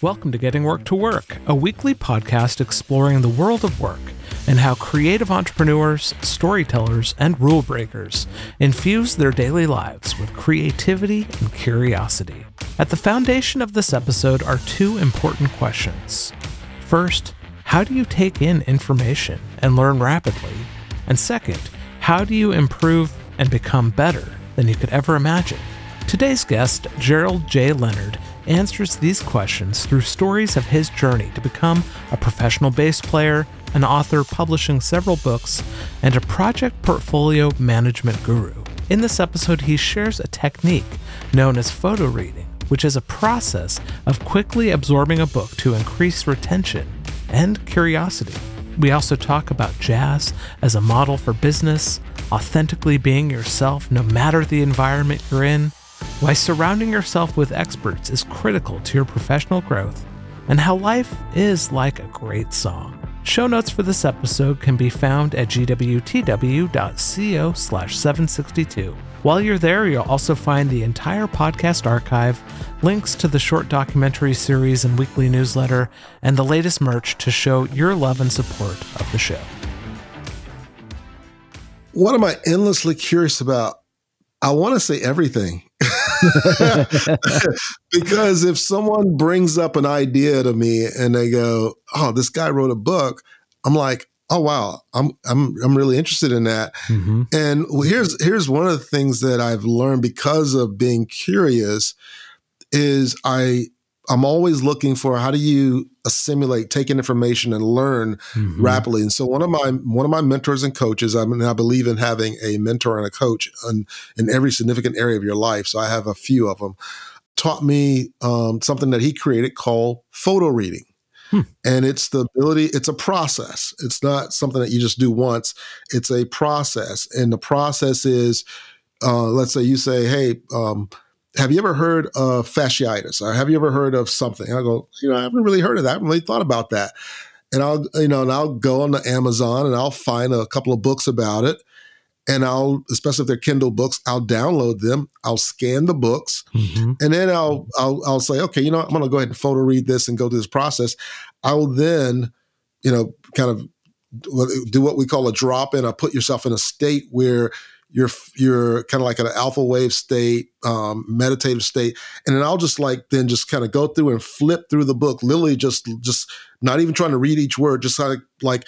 Welcome to Getting Work to Work, a weekly podcast exploring the world of work and how creative entrepreneurs, storytellers, and rule breakers infuse their daily lives with creativity and curiosity. At the foundation of this episode are two important questions. First, how do you take in information and learn rapidly? And second, how do you improve and become better than you could ever imagine? Today's guest, Gerald J. Leonard, answers these questions through stories of his journey to become a professional bass player, an author publishing several books, and a project portfolio management guru. In this episode, he shares a technique known as photo reading, which is a process of quickly absorbing a book to increase retention and curiosity. We also talk about jazz as a model for business, authentically being yourself no matter the environment you're in, why surrounding yourself with experts is critical to your professional growth, and how life is like a great song. Show notes for this episode can be found at gwtw.co/762. While you're there, you'll also find the entire podcast archive, links to the short documentary series and weekly newsletter, and the latest merch to show your love and support of the show. What am I endlessly curious about? I want to say everything. Because if someone brings up an idea to me and they go, "Oh, this guy wrote a book," I'm like, "Oh wow, I'm really interested in that." Mm-hmm. And here's one of the things that I've learned because of being curious is I'm always looking for how do you assimilate, take in information, and learn mm-hmm. rapidly. And so one of my mentors and coaches, I believe in having a mentor and a coach in every significant area of your life. So I have a few of them. Taught me something that he created called photo reading. And it's the ability, it's a process. It's not something that you just do once. It's a process. And the process is, let's say you say, "Hey, have you ever heard of fasciitis? Or have you ever heard of something?" I go, "I haven't really heard of that. I haven't really thought about that." And I'll go on to Amazon and I'll find a couple of books about it. And I'll, especially if they're Kindle books, I'll download them. I'll scan the books, mm-hmm. and then I'll say, "Okay, I'm going to go ahead and photo read this and go through this process." I will then, kind of do what we call a drop in. I put yourself in a state where you're kind of like an alpha wave state, meditative state, and then I'll just then kind of go through and flip through the book, literally just not even trying to read each word, just kind of like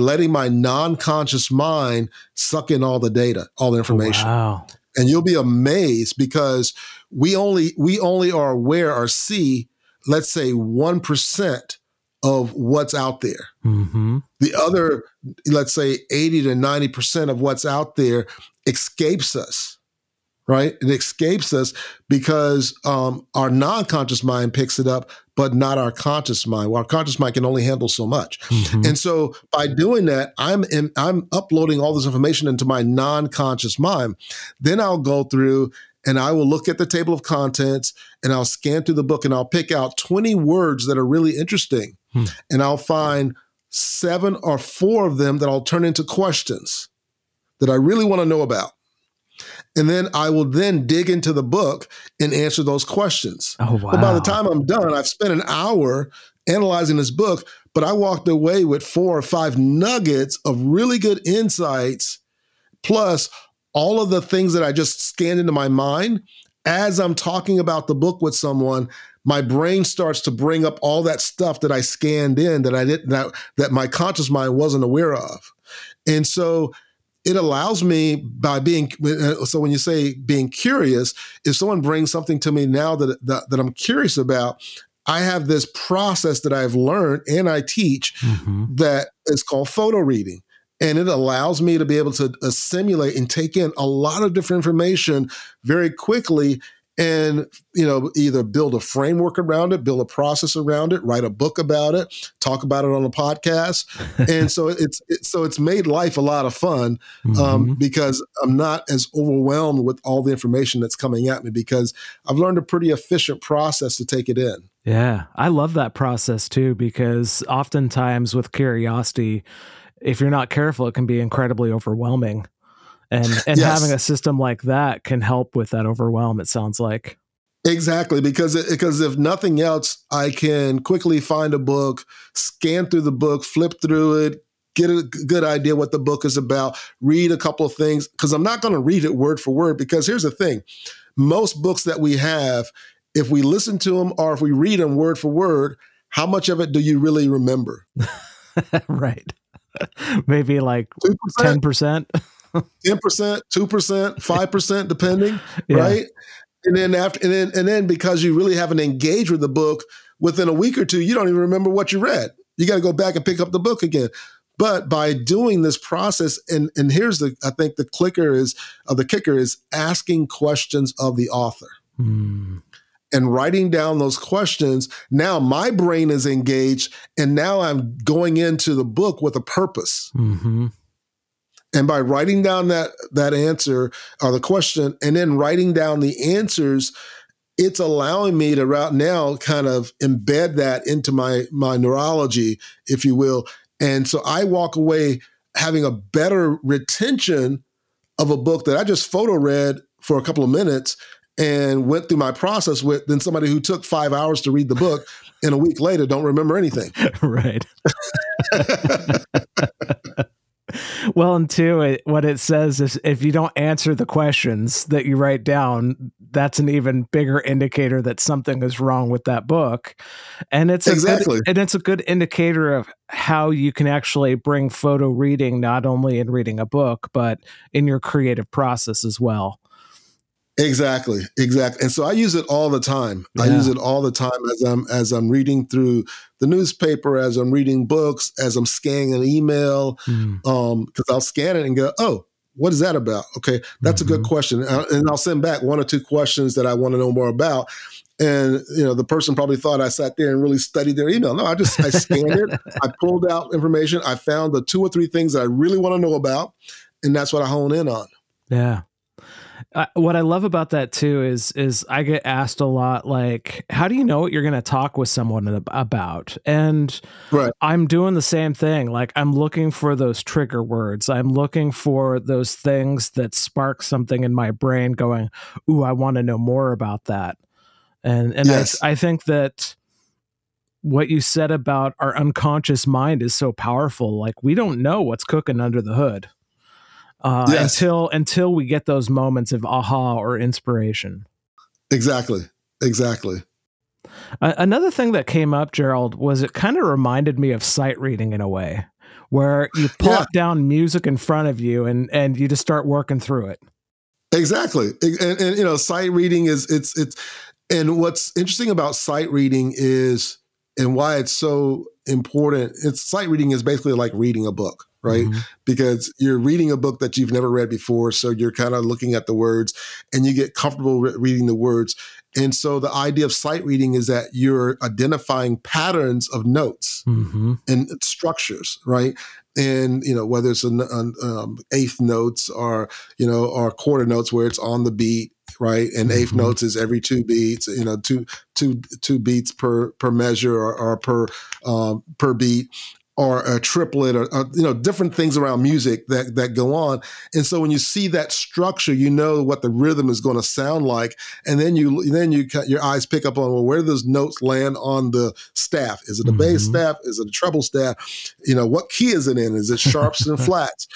letting my non-conscious mind suck in all the data, all the information. Wow. And you'll be amazed because we only are aware or see, let's say 1% of what's out there. Mm-hmm. The other, let's say 80 to 90% of what's out there escapes us, right? It escapes us because our non-conscious mind picks it up, but not our conscious mind. Well, our conscious mind can only handle so much. Mm-hmm. And so by doing that, I'm uploading all this information into my non-conscious mind. Then I'll go through and I will look at the table of contents and I'll scan through the book and I'll pick out 20 words that are really interesting. Hmm. And I'll find 7 or 4 of them that I'll turn into questions that I really want to know about. And then I will then dig into the book and answer those questions. Oh, wow. But by the time I'm done, I've spent an hour analyzing this book, but I walked away with 4 or 5 nuggets of really good insights, plus all of the things that I just scanned into my mind. As I'm talking about the book with someone, my brain starts to bring up all that stuff that I scanned in that my conscious mind wasn't aware of. And so it allows me so when you say being curious, if someone brings something to me now that I'm curious about, I have this process that I've learned and I teach mm-hmm. that is called photo reading. And it allows me to be able to assimilate and take in a lot of different information very quickly and, either build a framework around it, build a process around it, write a book about it, talk about it on a podcast. And so it's made life a lot of fun mm-hmm. because I'm not as overwhelmed with all the information that's coming at me because I've learned a pretty efficient process to take it in. Yeah. I love that process too, because oftentimes with curiosity, if you're not careful, it can be incredibly overwhelming. And yes. Having a system like that can help with that overwhelm, it sounds like. Exactly, because if nothing else, I can quickly find a book, scan through the book, flip through it, get a good idea what the book is about, read a couple of things, because I'm not going to read it word for word, because here's the thing. Most books that we have, if we listen to them or if we read them word for word, how much of it do you really remember? Right. Maybe like 2%, 10%. 10%, 2%, 5%, depending, yeah. Right? And then because you really haven't engaged with the book, within a week or two, you don't even remember what you read. You got to go back and pick up the book again. But by doing this process, and here's the, I think the clicker is, the kicker is asking questions of the author. Mm. And writing down those questions, now my brain is engaged, and now I'm going into the book with a purpose. Mm-hmm. And by writing down that answer or the question, and then writing down the answers, it's allowing me to right now kind of embed that into my neurology, if you will. And so I walk away having a better retention of a book that I just photo read for a couple of minutes and went through my process with than somebody who took 5 hours to read the book and a week later don't remember anything. Right. Well, and two, what it says is if you don't answer the questions that you write down, that's an even bigger indicator that something is wrong with that book. And it's exactly, and it's a good indicator of how you can actually bring photo reading, not only in reading a book, but in your creative process as well. Exactly. And so I use it all the time. Yeah. I use it all the time as I'm reading through the newspaper, as I'm reading books, as I'm scanning an email, because I'll scan it and go, oh, what is that about? Okay, that's a good question. And I'll send back one or two questions that I want to know more about. And, you know, the person probably thought I sat there and really studied their email. No, I scanned it. I pulled out information. I found the two or three things that I really want to know about. And that's what I hone in on. Yeah. What I love about that too is I get asked a lot, like, how do you know what you're going to talk with someone about? And right. I'm doing the same thing. Like, I'm looking for those trigger words. I'm looking for those things that spark something in my brain going, ooh, I want to know more about that. And yes. I think that what you said about our unconscious mind is so powerful. Like, we don't know what's cooking under the hood. Yes. Until we get those moments of aha or inspiration. Exactly. Another thing that came up, Gerald, was it kind of reminded me of sight reading in a way, where you plop down music in front of you and you just start working through it. Exactly. And you know, sight reading is and what's interesting about sight reading is, and why it's so important, it's sight reading is basically like reading a book. Right? Mm-hmm. Because you're reading a book that you've never read before. So you're kind of looking at the words and you get comfortable reading the words. And so the idea of sight reading is that you're identifying patterns of notes and structures, right? And, you know, whether it's an eighth notes or, you know, or quarter notes where it's on the beat, right? And eighth notes is every two beats, you know, two beats per measure or per beat. Or a triplet, or you know, different things around music that go on. And so when you see that structure, you know what the rhythm is going to sound like. And then your eyes pick up on, well, where do those notes land on the staff? Is it a bass staff? Is it a treble staff? You know, what key is it in? Is it sharps and flats?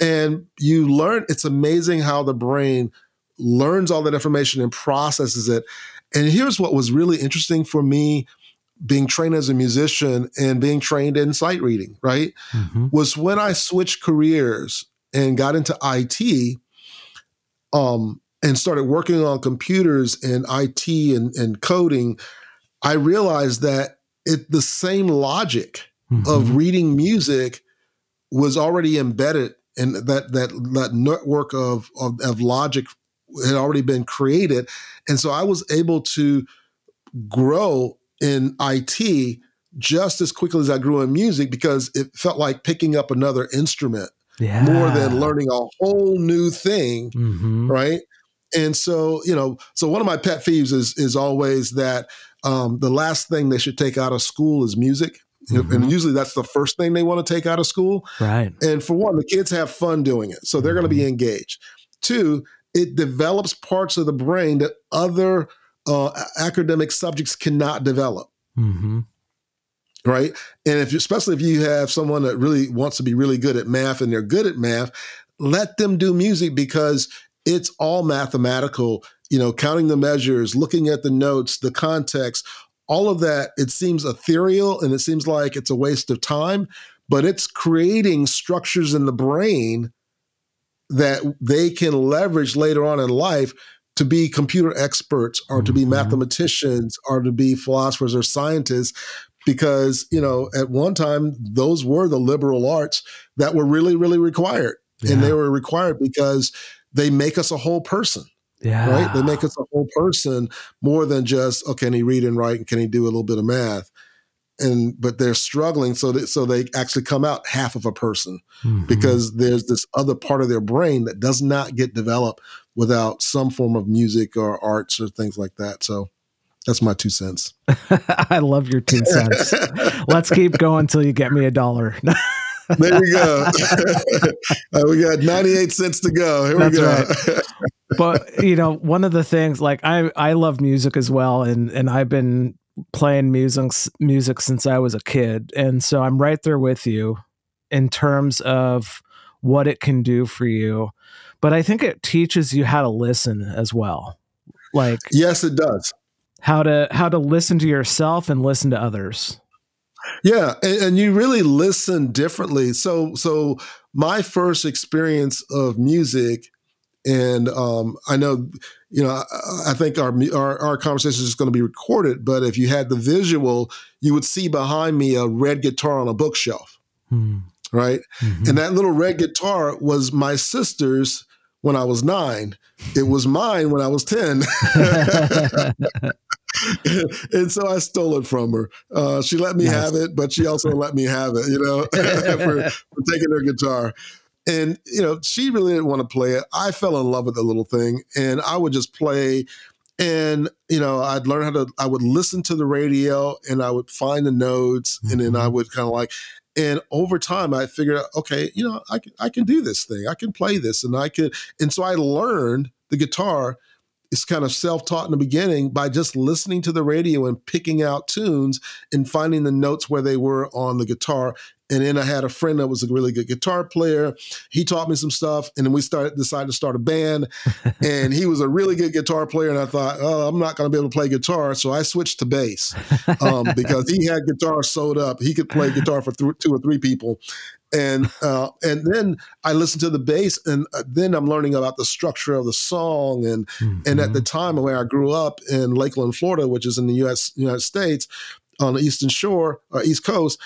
And you learn, it's amazing how the brain learns all that information and processes it. And here's what was really interesting for me, being trained as a musician and being trained in sight reading, right? Was when I switched careers and got into IT, and started working on computers and IT and coding, I realized that the same logic of reading music was already embedded, and that network of logic had already been created. And so I was able to grow in IT just as quickly as I grew in music, because it felt like picking up another instrument more than learning a whole new thing, right? And so, you know, so one of my pet peeves is always that the last thing they should take out of school is music. And usually that's the first thing they want to take out of school. Right. And for one, the kids have fun doing it, so they're going to be engaged. Two, it develops parts of the brain that other academic subjects cannot develop. Mm-hmm. Right. And if you, especially if you have someone that really wants to be really good at math and they're good at math, let them do music because it's all mathematical, you know, counting the measures, looking at the notes, the context, all of that. It seems ethereal and it seems like it's a waste of time, but it's creating structures in the brain that they can leverage later on in life to be computer experts or mm-hmm. to be mathematicians or to be philosophers or scientists. Because, you know, at one time, those were the liberal arts that were really, really required. Yeah. And they were required because they make us a whole person, yeah. right? They make us a whole person more than just, oh, can he read and write and can he do a little bit of math? But they're struggling so they actually come out half of a person mm-hmm. because there's this other part of their brain that does not get developed without some form of music or arts or things like that. So that's my 2 cents. I love your 2 cents. Let's keep going till you get me $1. There we go. We got 98 cents to go. Here that's we go. Right. But, you know, one of the things, like I love music as well. And I've been playing music since I was a kid. And so I'm right there with you in terms of what it can do for you. But I think it teaches you how to listen as well. Like, yes, it does. How to listen to yourself and listen to others. Yeah, and you really listen differently. So my first experience of music, and I know, you know, I think our conversation is going to be recorded. But if you had the visual, you would see behind me a red guitar on a bookshelf, right? Mm-hmm. And that little red guitar was my sister's when I was 9. It was mine when I was 10. And so I stole it from her. She let me have it, but she also let me have it, you know, for taking her guitar. And, you know, she really didn't want to play it. I fell in love with the little thing and I would just play. And, you know, I'd learn I would listen to the radio and I would find the notes mm-hmm. and then I would kind of like, and over time I figured out, okay, you know, I can do this thing. I can play this and so I learned the guitar. It's kind of self-taught in the beginning by just listening to the radio and picking out tunes and finding the notes where they were on the guitar. And then I had a friend that was a really good guitar player. He taught me some stuff. And then we decided to start a band. And he was a really good guitar player. And I thought, oh, I'm not going to be able to play guitar. So I switched to bass because he had guitar sewed up. He could play guitar for two or three people. And then I listened to the bass, and then I'm learning about the structure of the song. And mm-hmm. and at the time where I grew up in Lakeland, Florida, which is in the United States, on the eastern shore or East Coast,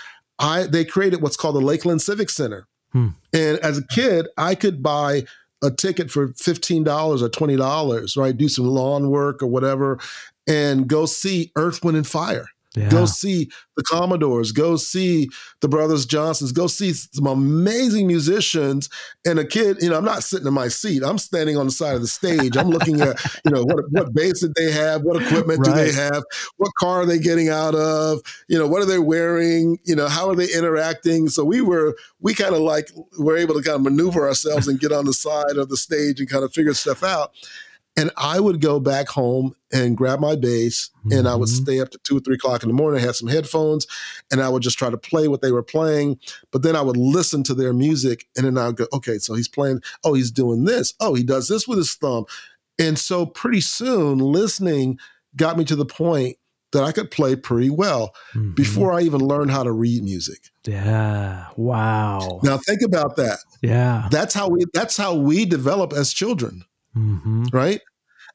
they created what's called the Lakeland Civic Center. Hmm. And as a kid, I could buy a ticket for $15 or $20, right? Do some lawn work or whatever, and go see Earth, Wind, and Fire. Yeah. Go see the Commodores, go see the Brothers Johnsons, go see some amazing musicians. And a kid, you know, I'm not sitting in my seat. I'm standing on the side of the stage. I'm looking at, you know, what bass did they have? What equipment do they have? What car are they getting out of? You know, what are they wearing? You know, how are they interacting? So we kind of like were able to kind of maneuver ourselves and get on the side of the stage and kind of figure stuff out. And I would go back home and grab my bass mm-hmm. and I would stay up to 2 or 3 o'clock in the morning. I had some headphones and I would just try to play what they were playing. But then I would listen to their music and then I would go, okay, so he's playing. Oh, he's doing this. Oh, he does this with his thumb. And so pretty soon listening got me to the point that I could play pretty well mm-hmm. before I even learned how to read music. Yeah. Wow. Now think about that. Yeah. That's how we develop as children. Mm-hmm. Right?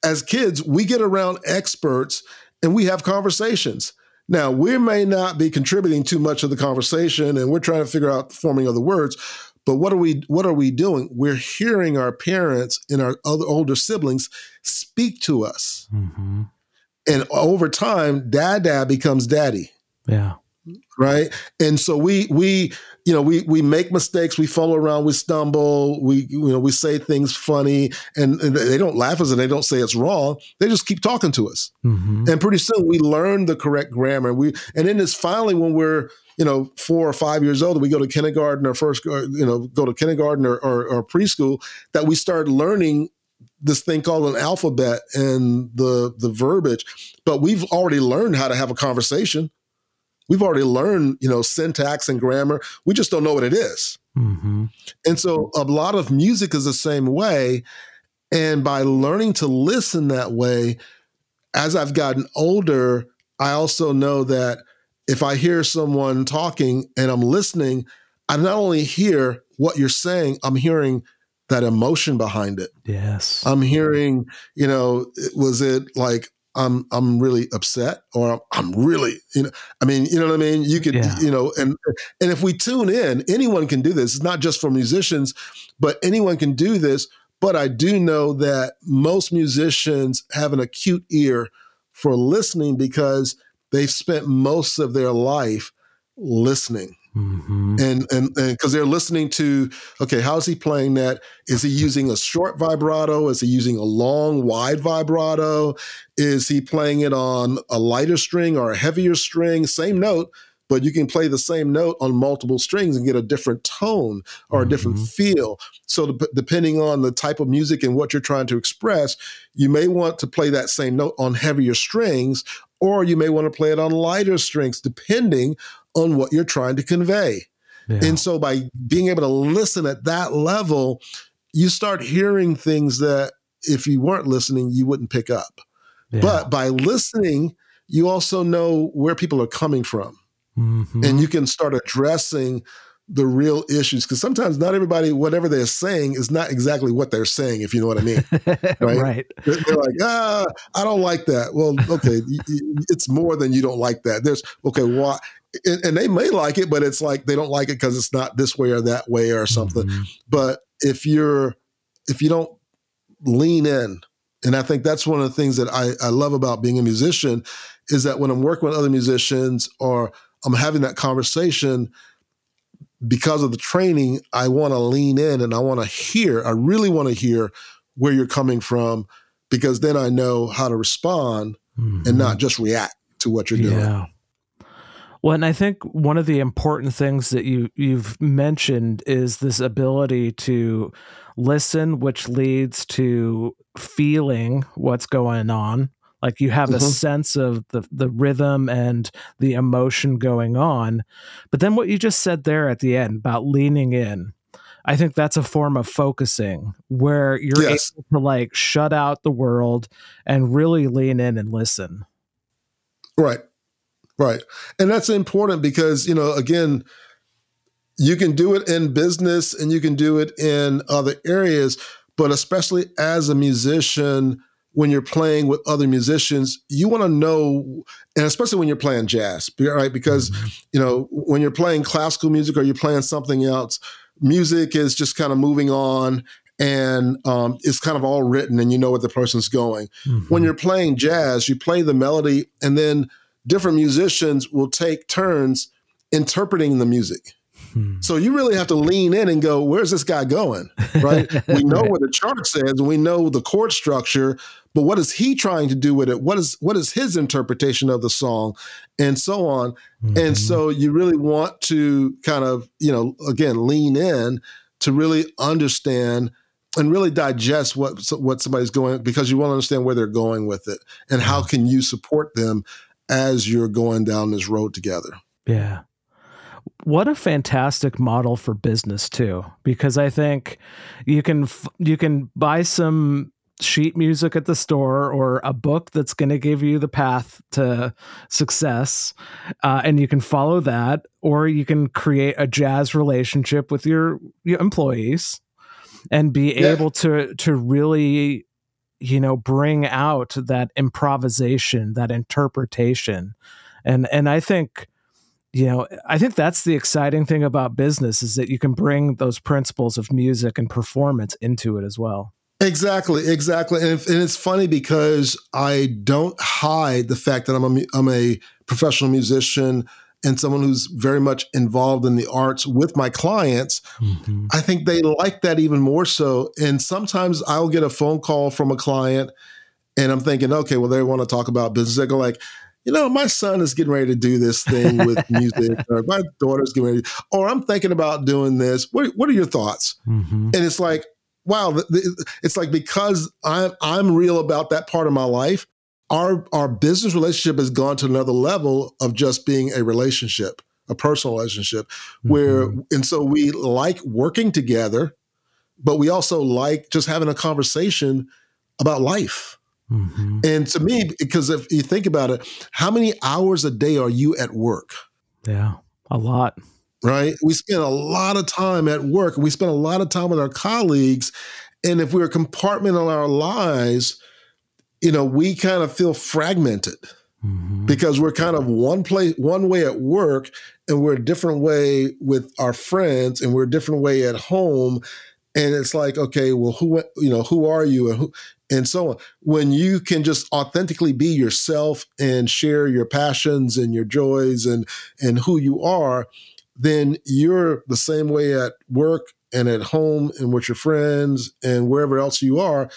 As kids, we get around experts and we have conversations. Now, we may not be contributing too much of the conversation and we're trying to figure out the forming of the words, but what are we doing? We're hearing our parents and our other older siblings speak to us. Mm-hmm. And over time, dad becomes daddy. Yeah. Right. And so we make mistakes, we fall around, we stumble, we say things funny and they don't laugh at us and they don't say it's wrong. They just keep talking to us. Mm-hmm. And pretty soon we learn the correct grammar. And then it's finally when we're, you know, 4 or 5 years old, we go to kindergarten or preschool that we start learning this thing called an alphabet and the verbiage, but we've already learned how to have a conversation. We've already learned, you know, syntax and grammar. We just don't know what it is. Mm-hmm. And so a lot of music is the same way. And by learning to listen that way, as I've gotten older, I also know that if I hear someone talking and I'm listening, I not only hear what you're saying, I'm hearing that emotion behind it. Yes. I'm hearing, you know, was it like, I'm really upset, or I'm really, you know, I mean, you know what I mean? You could, yeah. You know, and if we tune in, anyone can do this. It's not just for musicians, but anyone can do this. But I do know that most musicians have an acute ear for listening because they've spent most of their life listening. Mm-hmm. And because they're listening to, okay, how's he playing that? Is he using a short vibrato? Is he using a long, wide vibrato? Is he playing it on a lighter string or a heavier string? Same note, but you can play the same note on multiple strings and get a different tone or a different feel. So depending on the type of music and what you're trying to express, you may want to play that same note on heavier strings, or you may want to play it on lighter strings, depending on what you're trying to convey. Yeah. And so by being able to listen at that level, you start hearing things that if you weren't listening, you wouldn't pick up. Yeah. But by listening, you also know where people are coming from. Mm-hmm. And you can start addressing the real issues, because sometimes not everybody, whatever they're saying is not exactly what they're saying, if you know what I mean. Right? Right. They're like, I don't like that. Well, okay, it's more than you don't like that. There's, okay, why? And they may like it, but it's like they don't like it because it's not this way or that way or something. Mm-hmm. But if you don't lean in, and I think that's one of the things that I love about being a musician, is that when I'm working with other musicians or I'm having that conversation, because of the training, I want to lean in and I really want to hear where you're coming from, because then I know how to respond and not just react to what you're doing. Yeah. Well, and I think one of the important things that you've mentioned is this ability to listen, which leads to feeling what's going on. Like you have a sense of the rhythm and the emotion going on. But then what you just said there at the end about leaning in, I think that's a form of focusing where you're able to like shut out the world and really lean in and listen. Right. Right. And that's important because, you know, again, you can do it in business and you can do it in other areas, but especially as a musician, when you're playing with other musicians, you want to know, and especially when you're playing jazz, right? Because, you know, when you're playing classical music or you're playing something else, music is just kind of moving on and it's kind of all written and you know where the person's going. Mm-hmm. When you're playing jazz, you play the melody and then different musicians will take turns interpreting the music. So you really have to lean in and go, where's this guy going? Right? We know what the chart says and we know the chord structure, but what is he trying to do with it? What is his interpretation of the song? And so on. Mm-hmm. And so you really want to kind of, you know, again, lean in to really understand and really digest what somebody's going, because you want to understand where they're going with it and how can you support them as you're going down this road together. Yeah. What a fantastic model for business too, because I think you can buy some sheet music at the store or a book that's going to give you the path to success, and you can follow that, or you can create a jazz relationship with your employees and be able to really, you know, bring out that improvisation, that interpretation. And I think, you know, I think that's the exciting thing about business, is that you can bring those principles of music and performance into it as well. Exactly. And it's funny because I don't hide the fact that I'm a professional musician and someone who's very much involved in the arts with my clients. Mm-hmm. I think they like that even more so. And sometimes I'll get a phone call from a client and I'm thinking, okay, well, they want to talk about business. They go like, you know, my son is getting ready to do this thing with music, or my daughter's getting ready, or I'm thinking about doing this. What are your thoughts? Mm-hmm. And it's like, wow, it's like, because I'm real about that part of my life, our business relationship has gone to another level of just being a relationship, a personal relationship, where, and so we like working together, but we also like just having a conversation about life. Mm-hmm. And to me, because if you think about it, how many hours a day are you at work? Yeah, a lot. Right? We spend a lot of time at work. We spend a lot of time with our colleagues. And if we're compartmental our lives, you know, we kind of feel fragmented because we're kind of one place, one way at work, and we're a different way with our friends, and we're a different way at home. And it's like, okay, well, who are you? And so on. When you can just authentically be yourself and share your passions and your joys and who you are, then you're the same way at work and at home and with your friends and wherever else you are.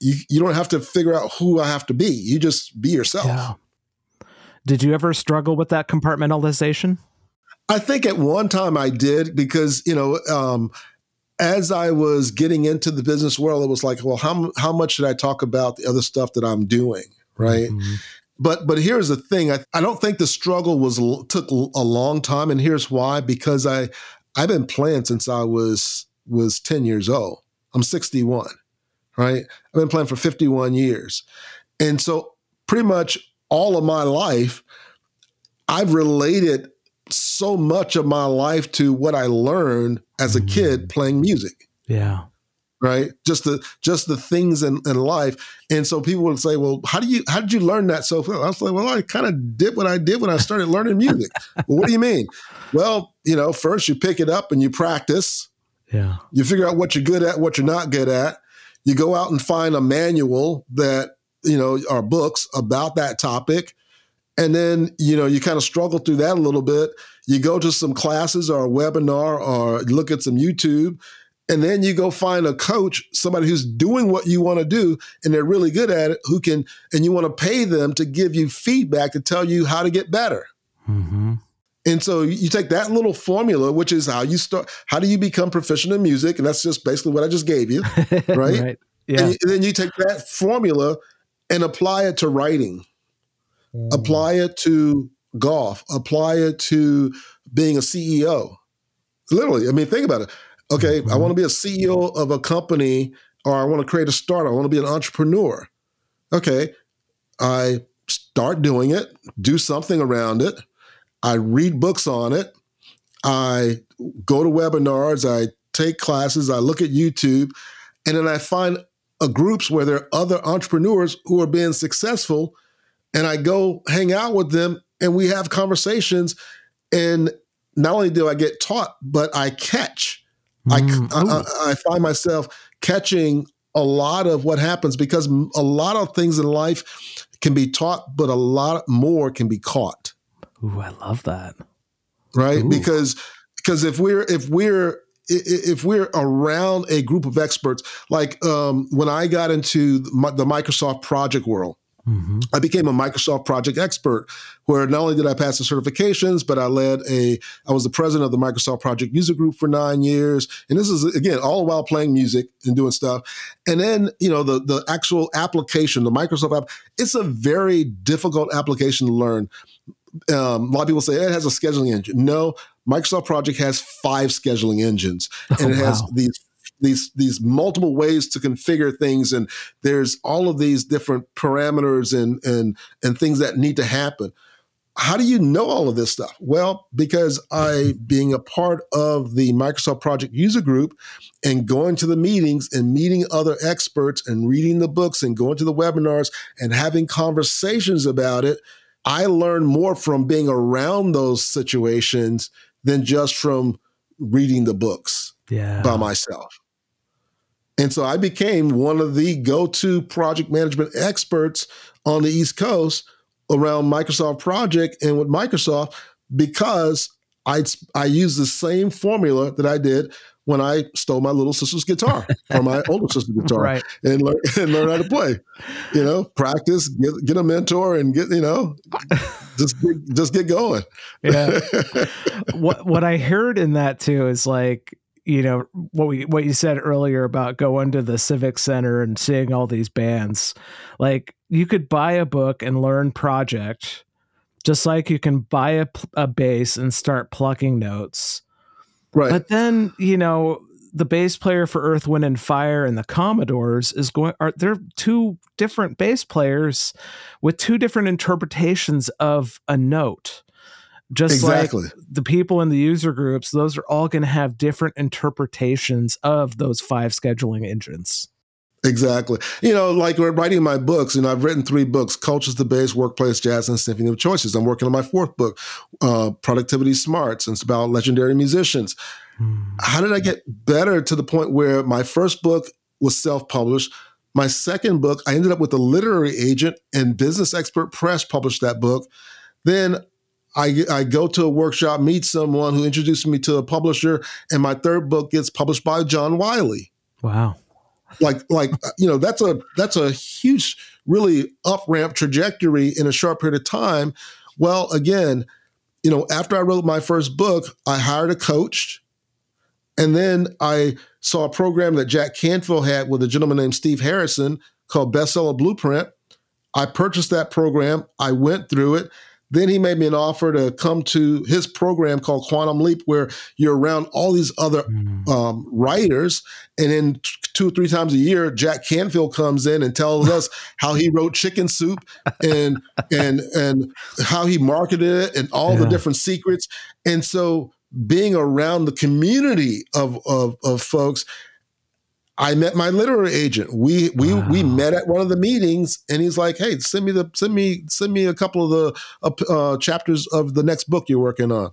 You don't have to figure out who I have to be. You just be yourself. Yeah. Did you ever struggle with that compartmentalization? I think at one time I did, because, you know, as I was getting into the business world, it was like, well, how much should I talk about the other stuff that I'm doing, right? Mm-hmm. But here's the thing. I don't think the struggle took a long time, and here's why. Because I've been playing since I was 10 years old. I'm 61, right? I've been playing for 51 years. And so pretty much all of my life, I've related so much of my life to what I learned as a kid playing music. Yeah. Right. Just the things in life. And so people would say, well, how did you learn that so well? I was like, well, I kind of did what I did when I started learning music. Well, what do you mean? Well, you know, first you pick it up and you practice. Yeah. You figure out what you're good at, what you're not good at. You go out and find a manual that, you know, are books about that topic. And then, you know, you kind of struggle through that a little bit. You go to some classes or a webinar or look at some YouTube. And then you go find a coach, somebody who's doing what you want to do, and they're really good at it, and you want to pay them to give you feedback to tell you how to get better. Mm-hmm. And so you take that little formula, which is how do you become proficient in music? And that's just basically what I just gave you, right? Right. Yeah. And then you take that formula and apply it to writing, apply it to golf, apply it to being a CEO. Literally, I mean, think about it. Okay, I want to be a CEO of a company, or I want to create a startup. I want to be an entrepreneur. Okay, I start doing it, do something around it. I read books on it. I go to webinars. I take classes. I look at YouTube. And then I find groups where there are other entrepreneurs who are being successful, and I go hang out with them, and we have conversations. And not only do I get taught, but I catch. I find myself catching a lot of what happens, because a lot of things in life can be taught, but a lot more can be caught. Ooh, I love that. Right? Ooh. Because if we're around a group of experts, like when I got into the Microsoft Project world, I became a Microsoft Project expert, where not only did I pass the certifications, but I was the president of the Microsoft Project user group for 9 years. And this is, again, all while playing music and doing stuff. And then, you know, the actual application, the Microsoft app, it's a very difficult application to learn. A lot of people say it has a scheduling engine. No, Microsoft Project has 5 scheduling engines, and it has these multiple ways to configure things, and there's all of these different parameters and things that need to happen. How do you know all of this stuff? Well, because being a part of the Microsoft Project user group and going to the meetings and meeting other experts and reading the books and going to the webinars and having conversations about it, I learned more from being around those situations than just from reading the books by myself. And so I became one of the go-to project management experts on the East Coast around Microsoft Project and with Microsoft, because I used the same formula that I did when I stole my little sister's guitar or my older sister's guitar, right, and learn how to play. You know, practice, get a mentor, and get, you know, just get going. Yeah. What I heard in that too is like, you know, what you said earlier about going to the Civic Center and seeing all these bands, like you could buy a book and learn Project, just like you can buy a bass and start plucking notes. Right. But then, you know, the bass player for Earth, Wind, and Fire and the Commodores they're two different bass players with two different interpretations of a note. Just exactly. Like the people in the user groups, those are all going to have different interpretations of those five scheduling engines. Exactly. You know, like writing my books, you know, I've written 3 books, Cultures to Base, Workplace, Jazz, and Symphony of Choices. I'm working on my 4th book, Productivity Smarts, and it's about legendary musicians. How did I get better to the point where my first book was self-published? My second book, I ended up with a literary agent, and Business Expert Press published that book. Then I go to a workshop, meet someone who introduced me to a publisher, and my 3rd book gets published by John Wiley. Wow. Like you know, that's a huge, really up-ramp trajectory in a short period of time. Well, again, you know, after I wrote my first book, I hired a coach, and then I saw a program that Jack Canfield had with a gentleman named Steve Harrison called Bestseller Blueprint. I purchased that program. I went through it. Then he made me an offer to come to his program called Quantum Leap, where you're around all these other writers. And then 2 or 3 times a year, Jack Canfield comes in and tells us how he wrote Chicken Soup and how he marketed it and all the different secrets. And so being around the community of folks, I met my literary agent. We met at one of the meetings, and he's like, "Hey, send me a couple of the chapters of the next book you're working on."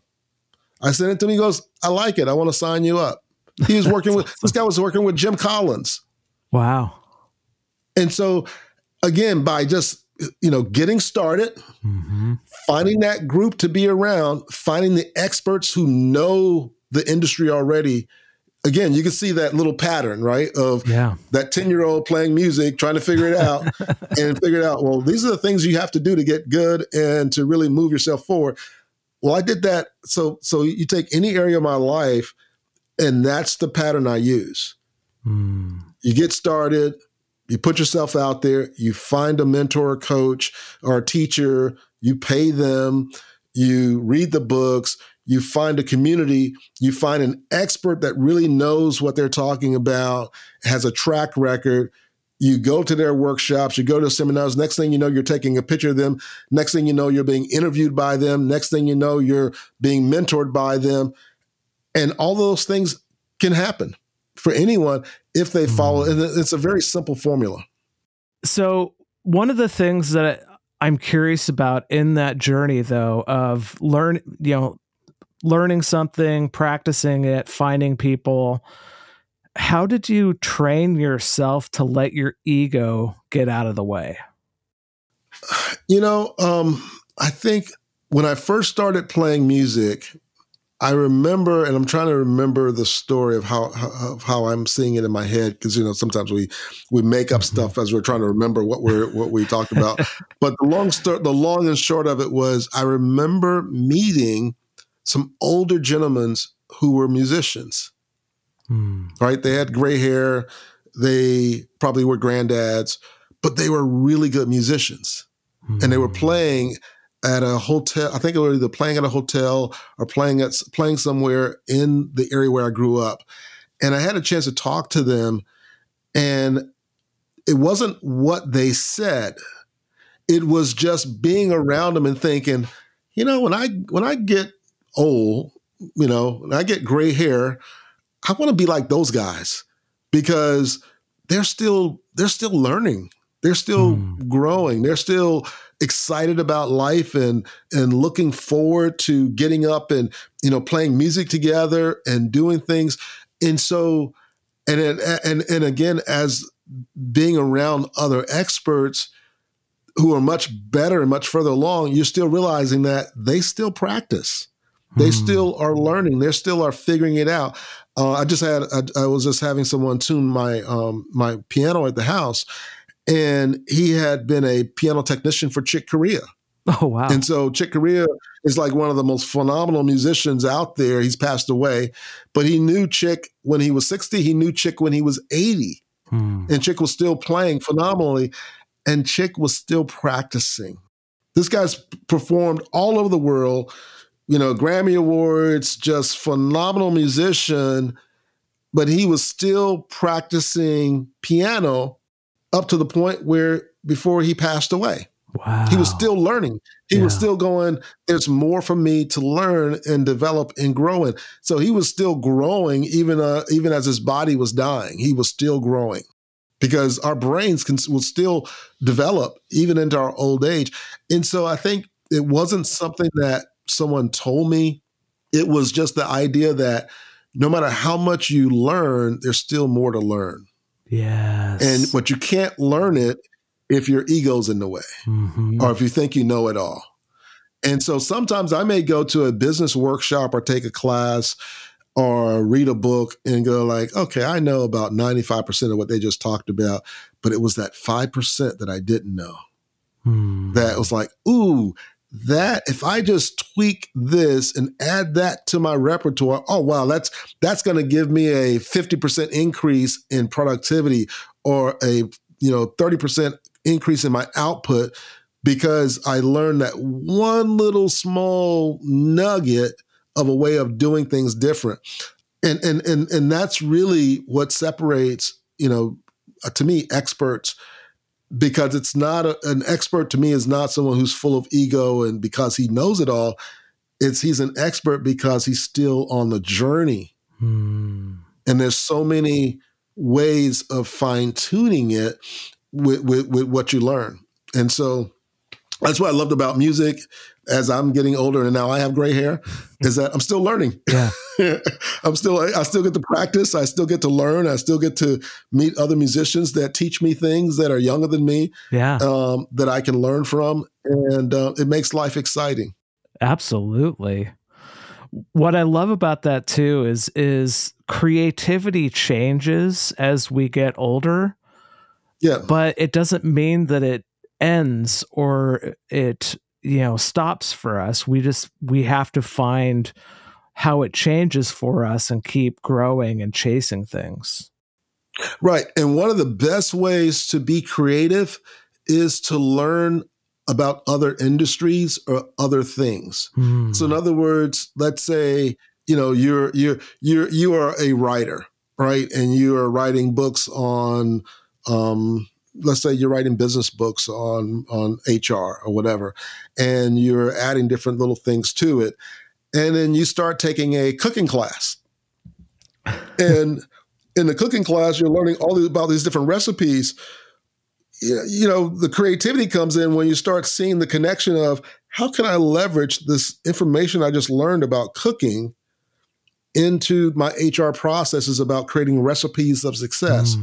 I sent it to him. He goes, "I like it. I want to sign you up." He was working with this guy was working with Jim Collins. Wow! And so, again, by just getting started, finding that group to be around, finding the experts who know the industry already. Again, you can see that little pattern, right? Of that 10-year-old playing music, trying to figure it out and figure it out. Well, these are the things you have to do to get good and to really move yourself forward. Well, I did that. So you take any area of my life, and that's the pattern I use. You get started, you put yourself out there, you find a mentor, coach, or a teacher, you pay them, you read the books, you find a community, you find an expert that really knows what they're talking about, has a track record. You go to their workshops, you go to seminars. Next thing you know, you're taking a picture of them. Next thing you know, you're being interviewed by them. Next thing you know, you're being mentored by them. And all those things can happen for anyone if they follow. And it's a very simple formula. So one of the things that I'm curious about in that journey, though, of learning something, practicing it, finding people. How did you train yourself to let your ego get out of the way? You know, I think when I first started playing music, I remember, and I'm trying to remember the story of how I'm seeing it in my head, because, you know, sometimes we make up stuff as we're trying to remember what we talked about. But the long and short of it was, I remember meeting some older gentlemen who were musicians, right? They had gray hair. They probably were granddads, but they were really good musicians. And they were playing at a hotel. I think they were either playing at a hotel or playing somewhere in the area where I grew up. And I had a chance to talk to them, and it wasn't what they said. It was just being around them and thinking, you know, when I get old, you know, and I get gray hair, I want to be like those guys, because they're still learning. They're still growing. They're still excited about life and looking forward to getting up and, you know, playing music together and doing things. And so, and again, as being around other experts who are much better and much further along, you're still realizing that they still practice. They still are learning. They still are figuring it out. I was just having someone tune my my piano at the house, and he had been a piano technician for Chick Corea. Oh wow! And so Chick Corea is like one of the most phenomenal musicians out there. He's passed away, but he knew Chick when he was 60. He knew Chick when he was 80. And Chick was still playing phenomenally, and Chick was still practicing. This guy's performed all over the world, you know, Grammy Awards, just phenomenal musician, but he was still practicing piano up to the point where before he passed away. Wow. He was still learning. He was still going, there's more for me to learn and develop and grow in. So he was still growing even as his body was dying. He was still growing because our brains will still develop even into our old age. And so I think it wasn't something that someone told me. It was just the idea that no matter how much you learn, there's still more to learn. Yes. And but you can't learn it if your ego's in the way, or if you think you know it all. And so sometimes I may go to a business workshop or take a class or read a book and go like, okay, I know about 95% of what they just talked about, but it was that 5% that I didn't know. That was like, ooh, that if I just tweak this and add that to my repertoire, oh, wow, that's going to give me a 50% increase in productivity or a 30% increase in my output because I learned that one little small nugget of a way of doing things different. And that's really what separates, to me, experts, because it's not an expert to me is not someone who's full of ego and because he knows it all. He's an expert because he's still on the journey. And there's so many ways of fine-tuning it with what you learn. And so that's what I loved about music as I'm getting older and now I have gray hair is that I'm still learning. Yeah. I still get to practice. I still get to learn. I still get to meet other musicians that teach me things that are younger than me, that I can learn from. And it makes life exciting. Absolutely. What I love about that too is creativity changes as we get older. Yeah. But it doesn't mean that it ends or it, stops for us. We have to find how it changes for us and keep growing and chasing things. Right. And one of the best ways to be creative is to learn about other industries or other things. So in other words, let's say, you are a writer, right? And you are writing books on, let's say you're writing business books on HR or whatever, and you're adding different little things to it. And then you start taking a cooking class. And in the cooking class, you're learning about these different recipes. The creativity comes in when you start seeing the connection of how can I leverage this information I just learned about cooking into my HR processes about creating recipes of success.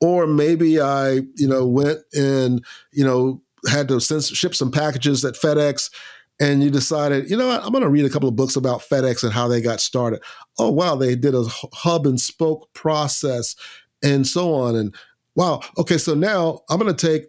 Or maybe I, went and, had to ship some packages at FedEx and you decided, what, I'm going to read a couple of books about FedEx and how they got started. Oh, wow, they did a hub and spoke process and so on. And wow. Okay. So now I'm going to take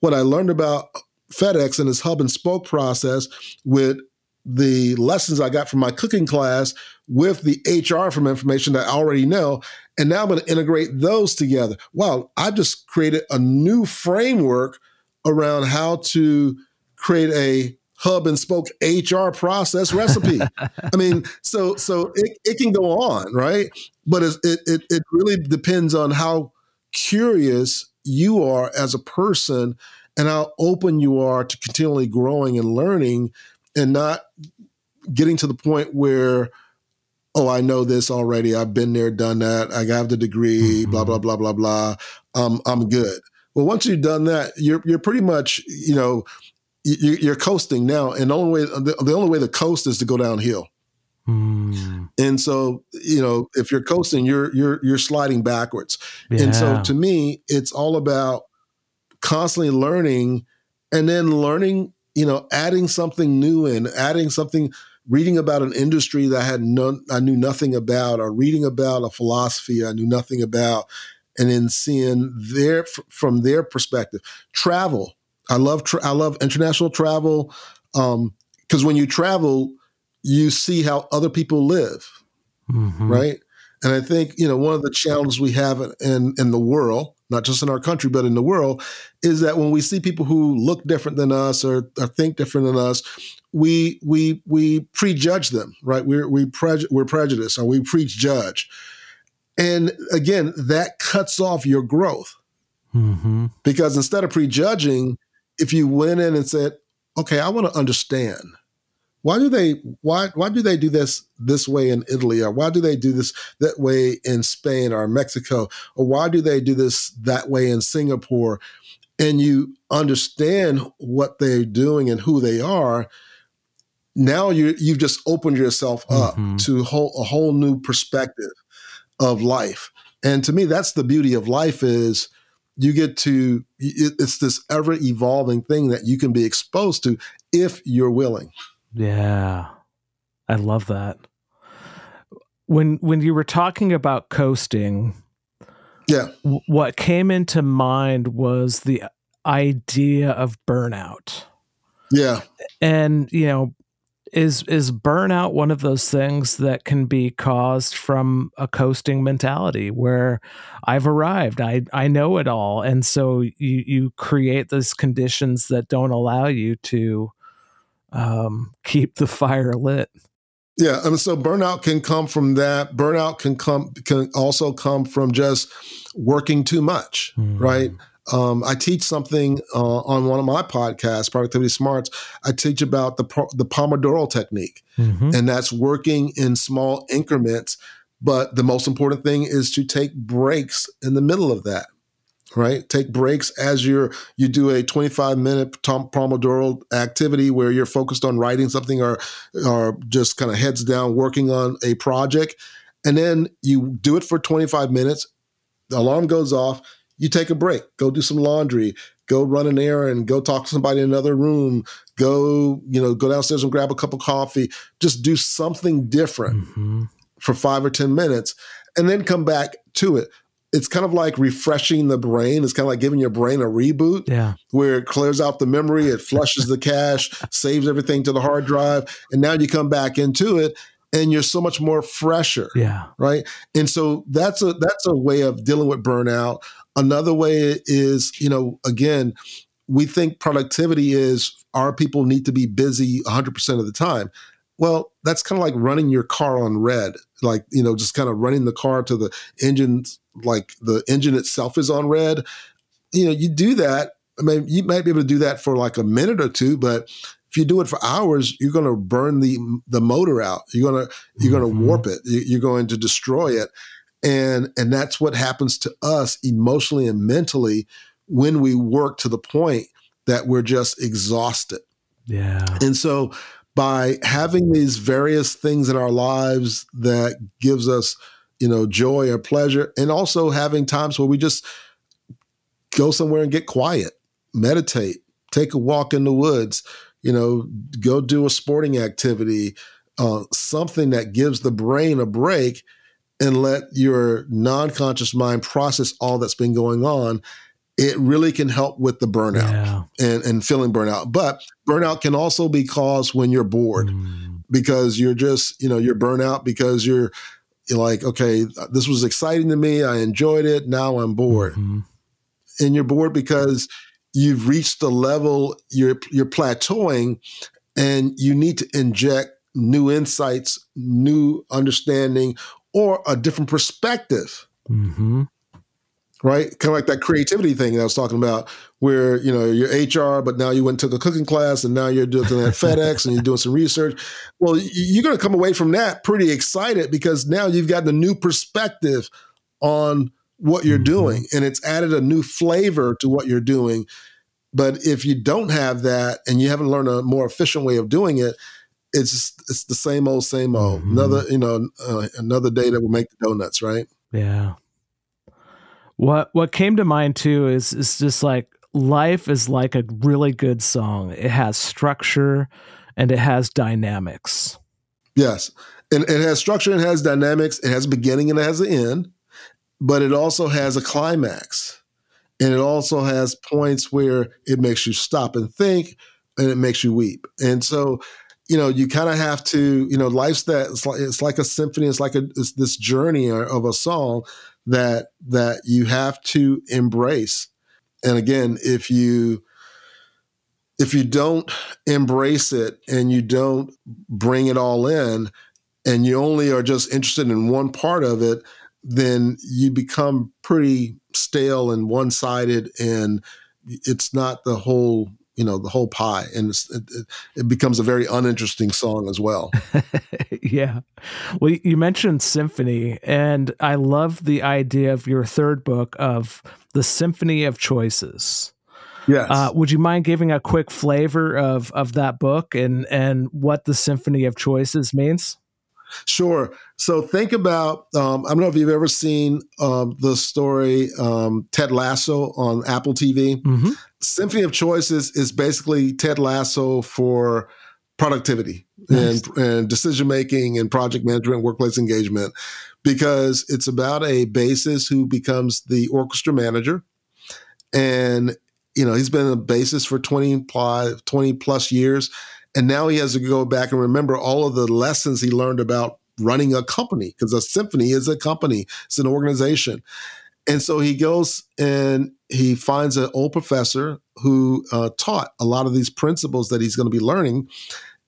what I learned about FedEx and this hub and spoke process with the lessons I got from my cooking class with the HR from information that I already know. And now I'm going to integrate those together. Wow. I just created a new framework around how to create a hub and spoke HR process recipe. I mean, so it can go on, right? But it really depends on how curious you are as a person and how open you are to continually growing and learning and not getting to the point where, oh, I know this already. I've been there, done that. I have the degree, blah, blah, blah, blah, blah. I'm good. Well, once you've done that, you're pretty much, you're coasting now. And the only way to coast is to go downhill. And so, if you're coasting, you're sliding backwards. Yeah. And so to me, it's all about constantly learning and then learning, adding something new in, reading about an industry that I knew nothing about, or reading about a philosophy I knew nothing about, and then seeing from their perspective. Travel. I love international travel. Because when you travel, you see how other people live, mm-hmm. right? And I think, you know, one of the challenges we have in the world, not just in our country, but in the world, is that when we see people who look different than us or think different than us, we prejudge them, right? We're prejudiced, or we prejudge. And again, that cuts off your growth. Mm-hmm. Because instead of prejudging, if you went in and said, okay, I want to understand, why do they do this way in Italy, or why do they do this that way in Spain or Mexico, or why do they do this that way in Singapore? And you understand what they're doing and who they are. Now you've just opened yourself up mm-hmm. to a whole new perspective of life. And to me, that's the beauty of life is you get to, it's this ever evolving thing that you can be exposed to if you're willing. Yeah. I love that. When you were talking about coasting, yeah, what came into mind was the idea of burnout. Yeah. And, you know, is burnout one of those things that can be caused from a coasting mentality where I've arrived, I know it all. And so you create those conditions that don't allow you to keep the fire lit. Yeah. I mean, so burnout can come from that. Burnout can also come from just working too much, mm-hmm. right? I teach something on one of my podcasts, Productivity Smarts. I teach about the Pomodoro technique, mm-hmm. and that's working in small increments. But the most important thing is to take breaks in the middle of that, right? Take breaks as you do a 25-minute Pomodoro activity where you're focused on writing something or just kind of heads down working on a project. And then you do it for 25 minutes. The alarm goes off. You take a break, go do some laundry, go run an errand, go talk to somebody in another room, go downstairs and grab a cup of coffee, just do something different mm-hmm. for 5 or 10 minutes and then come back to it. It's kind of like refreshing the brain. It's kind of like giving your brain a reboot where it clears out the memory, it flushes the cache, saves everything to the hard drive. And now you come back into it. And you're so much more fresher, right? And so that's a way of dealing with burnout. Another way is, you know, again, we think productivity is our people need to be busy 100% of the time. Well, that's kind of like running your car on red, like, you know, just kind of running the car to the engine, like the engine itself is on red. You know, you do that. I mean, you might be able to do that for like a minute or two, but if you do it for hours, you're going to burn the motor out. You're going to mm-hmm. warp it. You're going to destroy it. And that's what happens to us emotionally and mentally when we work to the point that we're just exhausted. Yeah. And so by having these various things in our lives that gives us, you know, joy or pleasure, and also having times where we just go somewhere and get quiet, meditate, take a walk in the woods, you know, go do a sporting activity, something that gives the brain a break and let your non-conscious mind process all that's been going on. It really can help with the burnout and feeling burnout. But burnout can also be caused when you're bored because you're just, you know, you're burnout because you're like, okay, this was exciting to me. I enjoyed it. Now I'm bored. Mm-hmm. And you're bored because you've reached the level you're plateauing and you need to inject new insights, new understanding, or a different perspective, mm-hmm. right? Kind of like that creativity thing that I was talking about where, you know, you're HR, but now you went and took a cooking class and now you're doing that FedEx and you're doing some research. Well, you're going to come away from that pretty excited because now you've got the new perspective on what you're mm-hmm. doing, and it's added a new flavor to what you're doing. But if you don't have that and you haven't learned a more efficient way of doing it, it's the same old, mm-hmm. another day that will make the donuts. Right. Yeah. What came to mind too is just like life is like a really good song. It has structure and it has dynamics. Yes. And it has structure and has dynamics. It has a beginning and it has an end. But it also has a climax, and it also has points where it makes you stop and think, and it makes you weep. And so you know, you kind of have to, you know, life's that it's like a symphony. It's like it's this journey of a song that you have to embrace. And again, if you don't embrace it and you don't bring it all in, and you only are just interested in one part of it, then you become pretty stale and one-sided, and it's not the whole, you know, the whole pie. And it becomes a very uninteresting song as well. Yeah. Well, you mentioned symphony, and I love the idea of your third book of the symphony of choices. Yes. Would you mind giving a quick flavor of that book and what the symphony of choices means? Sure. So think about, I don't know if you've ever seen the story Ted Lasso on Apple TV. Mm-hmm. Symphony of Choices is basically Ted Lasso for productivity. Nice. and decision-making and project management, workplace engagement, because it's about a bassist who becomes the orchestra manager. And, you know, he's been a bassist for 20 plus years. And now he has to go back and remember all of the lessons he learned about running a company, because a symphony is a company. It's an organization. And so he goes and he finds an old professor who taught a lot of these principles that he's going to be learning.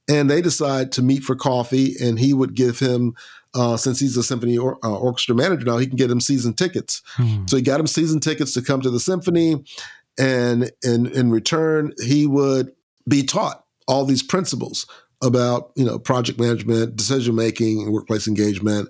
And they decide to meet for coffee. And he would give him, since he's a symphony orchestra manager now, he can get him season tickets. Mm. So he got him season tickets to come to the symphony. And in return, he would be taught all these principles about, you know, project management, decision-making, and workplace engagement.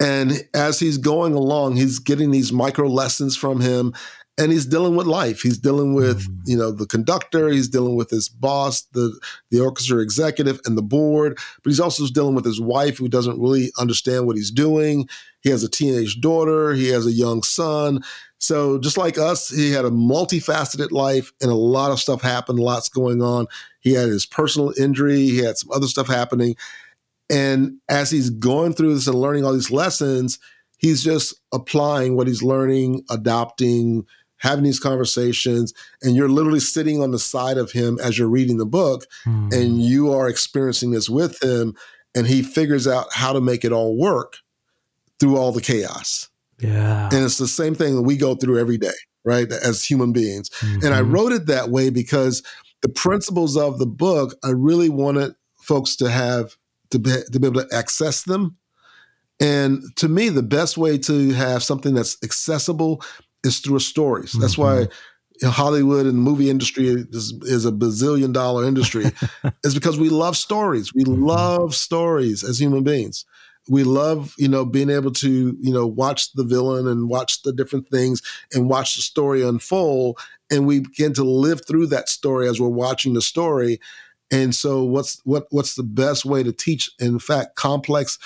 And as he's going along, he's getting these micro lessons from him, and he's dealing with life. He's dealing with, you know, the conductor, he's dealing with his boss, the orchestra executive, and the board, but he's also dealing with his wife, who doesn't really understand what he's doing. He has a teenage daughter, he has a young son. So just like us, he had a multifaceted life, and a lot of stuff happened, lots going on. He had his personal injury. He had some other stuff happening. And as he's going through this and learning all these lessons, he's just applying what he's learning, adopting, having these conversations. And you're literally sitting on the side of him as you're reading the book, and you are experiencing this with him. And he figures out how to make it all work through all the chaos. Yeah. And it's the same thing that we go through every day, right, as human beings. Mm-hmm. And I wrote it that way because the principles of the book, I really wanted folks to have to be able to access them. And to me, the best way to have something that's accessible is through stories. Mm-hmm. That's why Hollywood and the movie industry is a bazillion-dollar industry. It's because we love stories. We love stories as human beings. We love, you know, being able to, you know, watch the villain and watch the different things and watch the story unfold. And we begin to live through that story as we're watching the story. And so what's the best way to teach, in fact, complex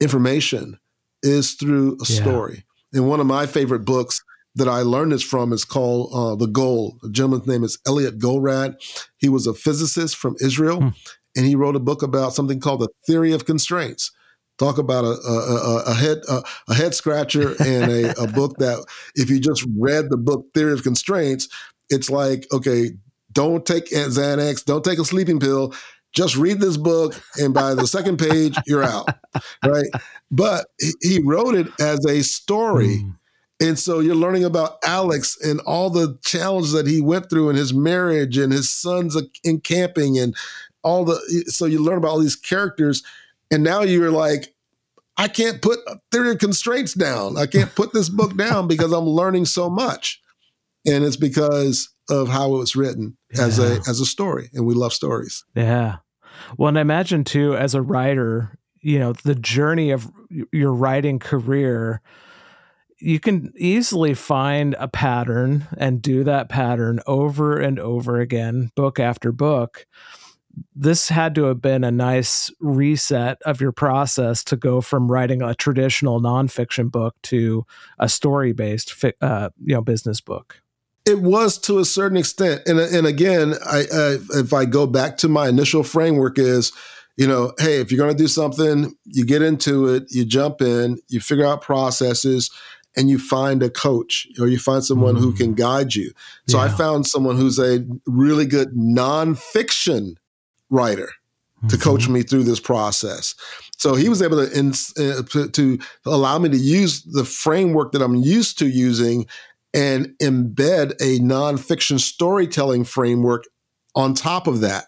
information is through a story. And one of my favorite books that I learned this from is called The Goal. The gentleman's name is Eliyahu Goldratt. He was a physicist from Israel, and he wrote a book about something called The Theory of Constraints. Talk about a head scratcher and a book that if you just read the book Theory of Constraints, it's like, okay, don't take Xanax, don't take a sleeping pill, just read this book, and by the second page, you're out, right? But he wrote it as a story. And so you're learning about Alex and all the challenges that he went through in his marriage and his son's in camping and all the, so you learn about all these characters. And now you're like, I can't put Theory of Constraints down. I can't put this book down because I'm learning so much. And it's because of how it was written as a story. And we love stories. Yeah. Well, and I imagine too, as a writer, you know, the journey of your writing career, you can easily find a pattern and do that pattern over and over again, book after book. This had to have been a nice reset of your process to go from writing a traditional nonfiction book to a story-based, you know, business book. It was to a certain extent, and again, I if I go back to my initial framework is, you know, hey, if you're going to do something, you get into it, you jump in, you figure out processes, and you find a coach or you find someone who can guide you. So I found someone who's a really good nonfiction writer to coach me through this process. So he was able to allow me to use the framework that I'm used to using and embed a nonfiction storytelling framework on top of that.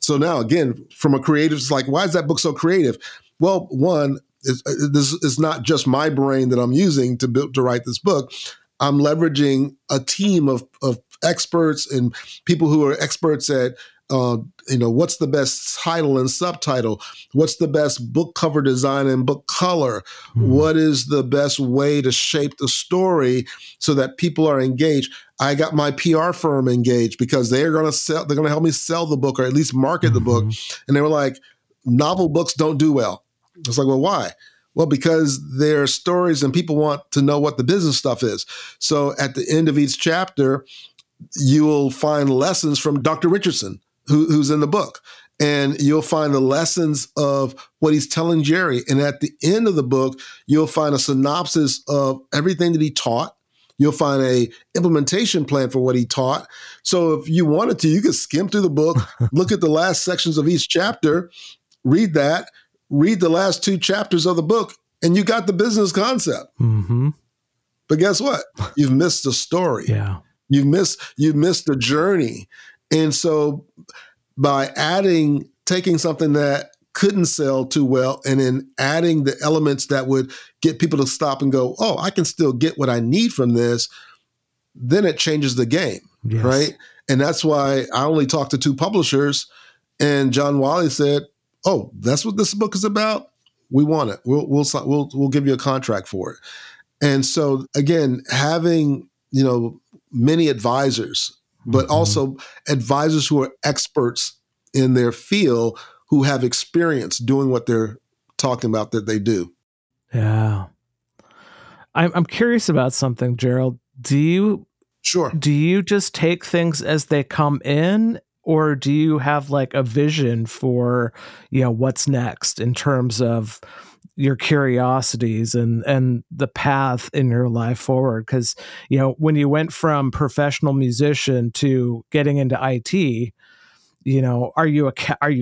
So now, again, from a creative, it's like, why is that book so creative? Well, one, this is not just my brain that I'm using to write this book. I'm leveraging a team of experts and people who are experts at what's the best title and subtitle? What's the best book cover design and book color? Mm-hmm. What is the best way to shape the story so that people are engaged? I got my PR firm engaged because they're going to help me sell the book or at least market the book. And they were like, novel books don't do well. I was like, well, why? Well, because they're stories and people want to know what the business stuff is. So at the end of each chapter, you will find lessons from Dr. Richardson, who's in the book. And you'll find the lessons of what he's telling Jerry. And at the end of the book, you'll find a synopsis of everything that he taught. You'll find a implementation plan for what he taught. So if you wanted to, you could skim through the book, look at the last sections of each chapter, read that, read the last two chapters of the book, and you got the business concept. Mm-hmm. But guess what? You've missed the story. Yeah. You've missed the journey. And so by taking something that couldn't sell too well and then adding the elements that would get people to stop and go, oh, I can still get what I need from this, then it changes the game, yes. Right? And that's why I only talked to two publishers, and John Wiley said, oh, that's what this book is about? We want it. We'll give you a contract for it. And so, again, having many advisors, but also advisors who are experts in their field who have experience doing what they're talking about that they do. Yeah. I'm curious about something, Gerald. Do you just take things as they come in, or do you have like a vision for, what's next in terms of your curiosities and the path in your life forward? Because, when you went from professional musician to getting into IT, are you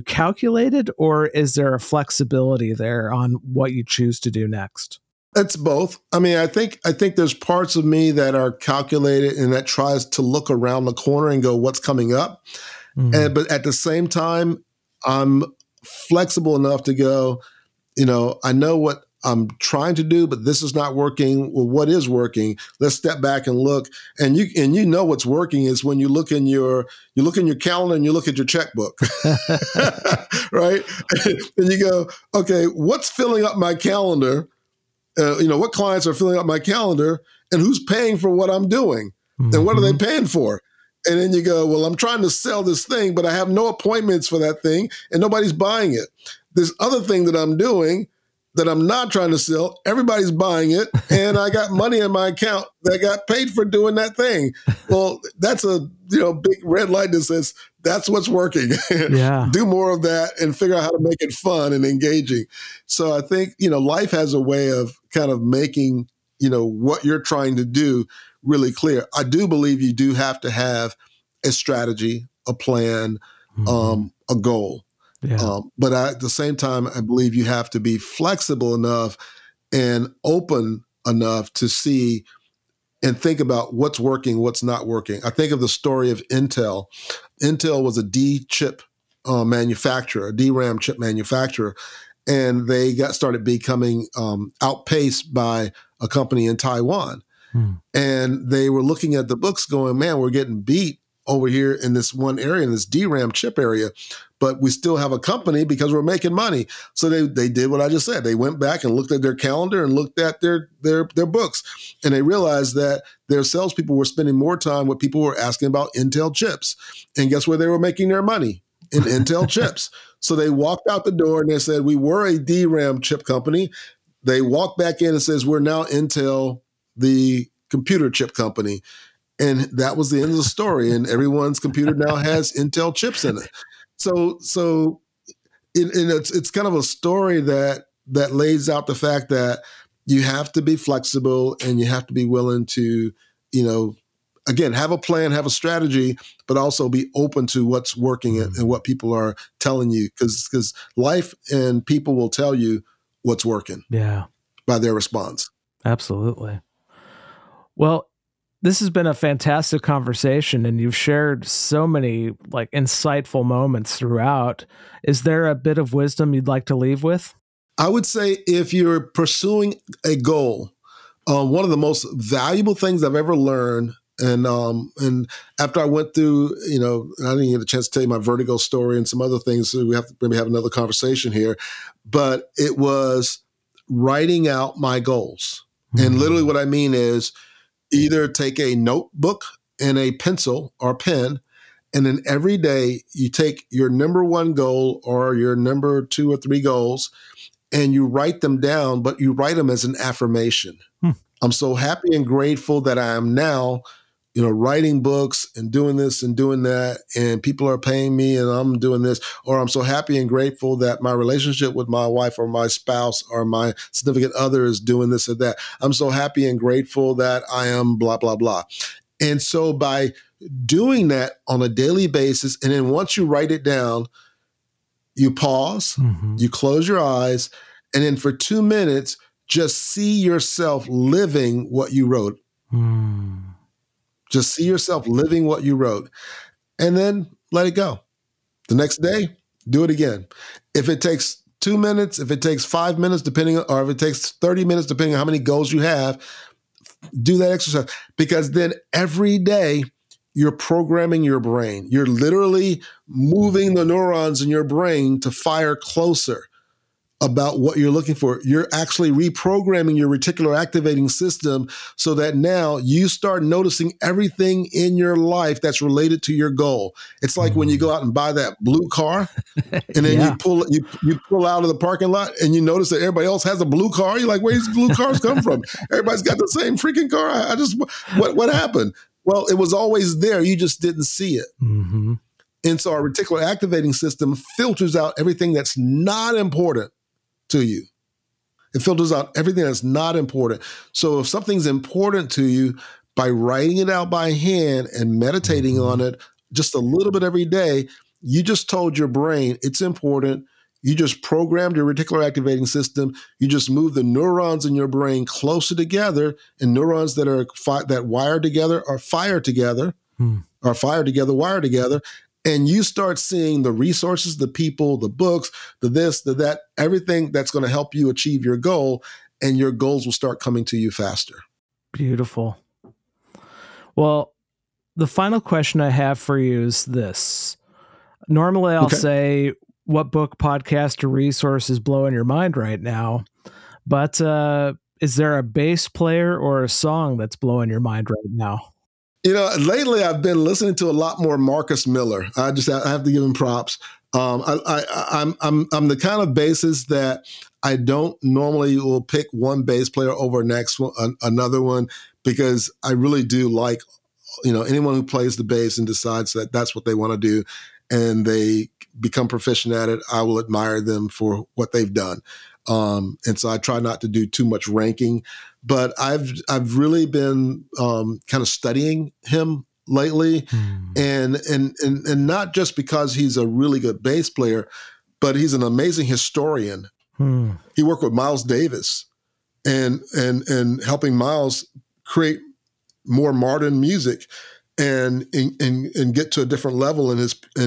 calculated, or is there a flexibility there on what you choose to do next? It's both. I mean, I think there's parts of me that are calculated and that tries to look around the corner and go, what's coming up? Mm-hmm. But at the same time, I'm flexible enough to go, I know what I'm trying to do, but this is not working. Well, what is working? Let's step back and look. And you what's working is when you look in your calendar and you look at your checkbook, right? And you go, okay, what's filling up my calendar? What clients are filling up my calendar, and who's paying for what I'm doing? Mm-hmm. And what are they paying for? And then you go, well, I'm trying to sell this thing, but I have no appointments for that thing and nobody's buying it. This other thing that I'm doing that I'm not trying to sell, everybody's buying it, and I got money in my account that got paid for doing that thing. Well, that's a big red light that says that's what's working. Yeah. Do more of that and figure out how to make it fun and engaging. So I think, life has a way of kind of making, what you're trying to do really clear. I do believe you do have to have a strategy, a plan, a goal. Yeah. But at the same time, I believe you have to be flexible enough and open enough to see and think about what's working, what's not working. I think of the story of Intel. Intel was a DRAM chip manufacturer, and they started becoming outpaced by a company in Taiwan. And they were looking at the books going, man, we're getting beat over here in this one area, in this DRAM chip area, but we still have a company because we're making money. So they did what I just said. They went back and looked at their calendar and looked at their books. And they realized that their salespeople were spending more time with people who were asking about Intel chips. And guess where they were making their money? In Intel chips. So they walked out the door and they said, we were a DRAM chip company. They walked back in and says, we're now Intel, the computer chip company. And that was the end of the story. And everyone's computer now has Intel chips in it. So it's kind of a story that lays out the fact that you have to be flexible and you have to be willing to, again, have a plan, have a strategy, but also be open to what's working and what people are telling you, because life and people will tell you what's working by their response. Absolutely. Well, this has been a fantastic conversation, and you've shared so many like insightful moments throughout. Is there a bit of wisdom you'd like to leave with? I would say if you're pursuing a goal, one of the most valuable things I've ever learned, and after I went through, I didn't get a chance to tell you my vertigo story and some other things, so we have to maybe have another conversation here, but it was writing out my goals. Mm-hmm. And literally what I mean is either take a notebook and a pencil or pen, and then every day you take your number one goal or your number two or three goals and you write them down, but you write them as an affirmation. Hmm. I'm so happy and grateful that I am now, writing books and doing this and doing that, and people are paying me and I'm doing this, or I'm so happy and grateful that my relationship with my wife or my spouse or my significant other is doing this or that. I'm so happy and grateful that I am blah, blah, blah. And so by doing that on a daily basis, and then once you write it down, you pause, you close your eyes, and then for 2 minutes, just see yourself living what you wrote. Just see yourself living what you wrote, and then let it go. The next day, do it again. If it takes 2 minutes, if it takes 5 minutes, depending, or if it takes 30 minutes, depending on how many goals you have, do that exercise, because then every day you're programming your brain. You're literally moving the neurons in your brain to fire closer about what you're looking for. You're actually reprogramming your reticular activating system so that now you start noticing everything in your life that's related to your goal. It's like when you go out and buy that blue car, and then you pull out of the parking lot and you notice that everybody else has a blue car. You're like, where these blue cars come from? Everybody's got the same freaking car. I just, what happened? Well, it was always there. You just didn't see it. Mm-hmm. And so our reticular activating system filters out everything that's not important to you. It filters out everything that's not important. So if something's important to you, by writing it out by hand and meditating on it just a little bit every day, you just told your brain it's important. You just programmed your reticular activating system. You just move the neurons in your brain closer together, and neurons that are wired together are fired together, or fired together, wired together. And you start seeing the resources, the people, the books, the this, the that, everything that's going to help you achieve your goal, and your goals will start coming to you faster. Beautiful. Well, the final question I have for you is this. Normally I'll say what book, podcast, or resource is blowing your mind right now, but is there a bass player or a song that's blowing your mind right now? Lately I've been listening to a lot more Marcus Miller. I have to give him props. I'm the kind of bassist that I don't normally will pick one bass player over another one, because I really do like, anyone who plays the bass and decides that that's what they want to do and they become proficient at it. I will admire them for what they've done. And so I try not to do too much ranking, but I've really been kind of studying him lately, and not just because he's a really good bass player, but he's an amazing historian. He worked with Miles Davis and helping Miles create more modern music and get to a different level in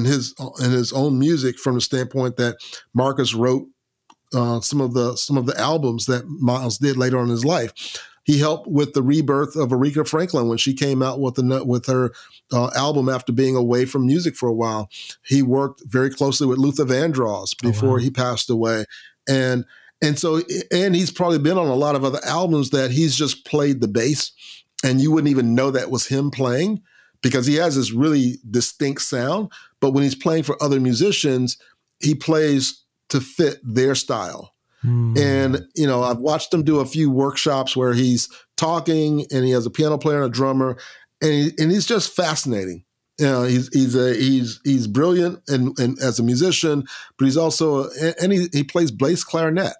his own music, from the standpoint that Marcus wrote some of the albums that Miles did later on in his life. He helped with the rebirth of Aretha Franklin when she came out with her album after being away from music for a while. He worked very closely with Luther Vandross before he passed away, and so he's probably been on a lot of other albums that he's just played the bass, and you wouldn't even know that was him playing, because he has this really distinct sound. But when he's playing for other musicians, he plays to fit their style. And, I've watched him do a few workshops where he's talking and he has a piano player and a drummer, and he's just fascinating. He's brilliant and as a musician, but he's also, and he plays bass clarinet,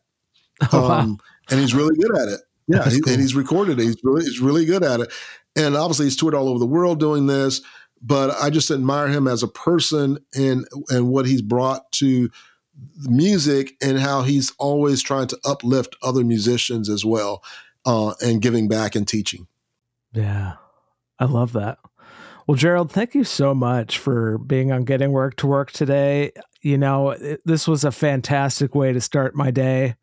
and he's really good at it. Yeah, and he's recorded it. He's really good at it. And obviously he's toured all over the world doing this, but I just admire him as a person and what he's brought to the music and how he's always trying to uplift other musicians as well, and giving back and teaching. Yeah, I love that. Well, Gerald, thank you so much for being on Getting Work to Work today. You know, this was a fantastic way to start my day.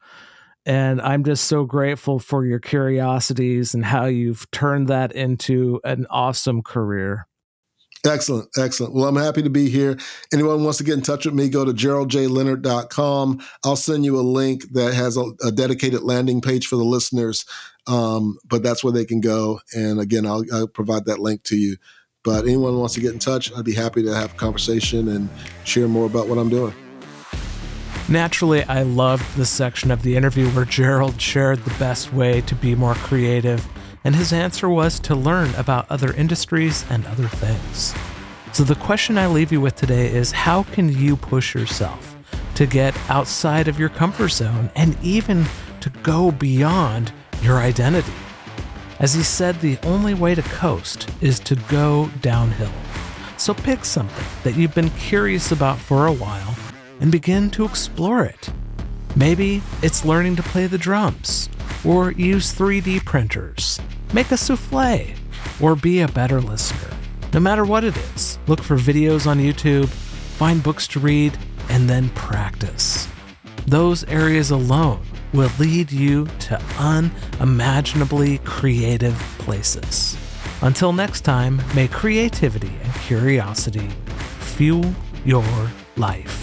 And I'm just so grateful for your curiosities and how you've turned that into an awesome career. Excellent. Excellent. Well, I'm happy to be here. Anyone wants to get in touch with me, go to GeraldJLeonard.com. I'll send you a link that has a dedicated landing page for the listeners. But that's where they can go. And again, I'll provide that link to you. But anyone wants to get in touch, I'd be happy to have a conversation and share more about what I'm doing. Naturally, I loved this section of the interview where Gerald shared the best way to be more creative, and his answer was to learn about other industries and other things. So the question I leave you with today is, how can you push yourself to get outside of your comfort zone and even to go beyond your identity? As he said, the only way to coast is to go downhill. So pick something that you've been curious about for a while and begin to explore it. Maybe it's learning to play the drums, or use 3D printers, make a souffle, or be a better listener. No matter what it is, look for videos on YouTube, find books to read, and then practice. Those areas alone will lead you to unimaginably creative places. Until next time, may creativity and curiosity fuel your life.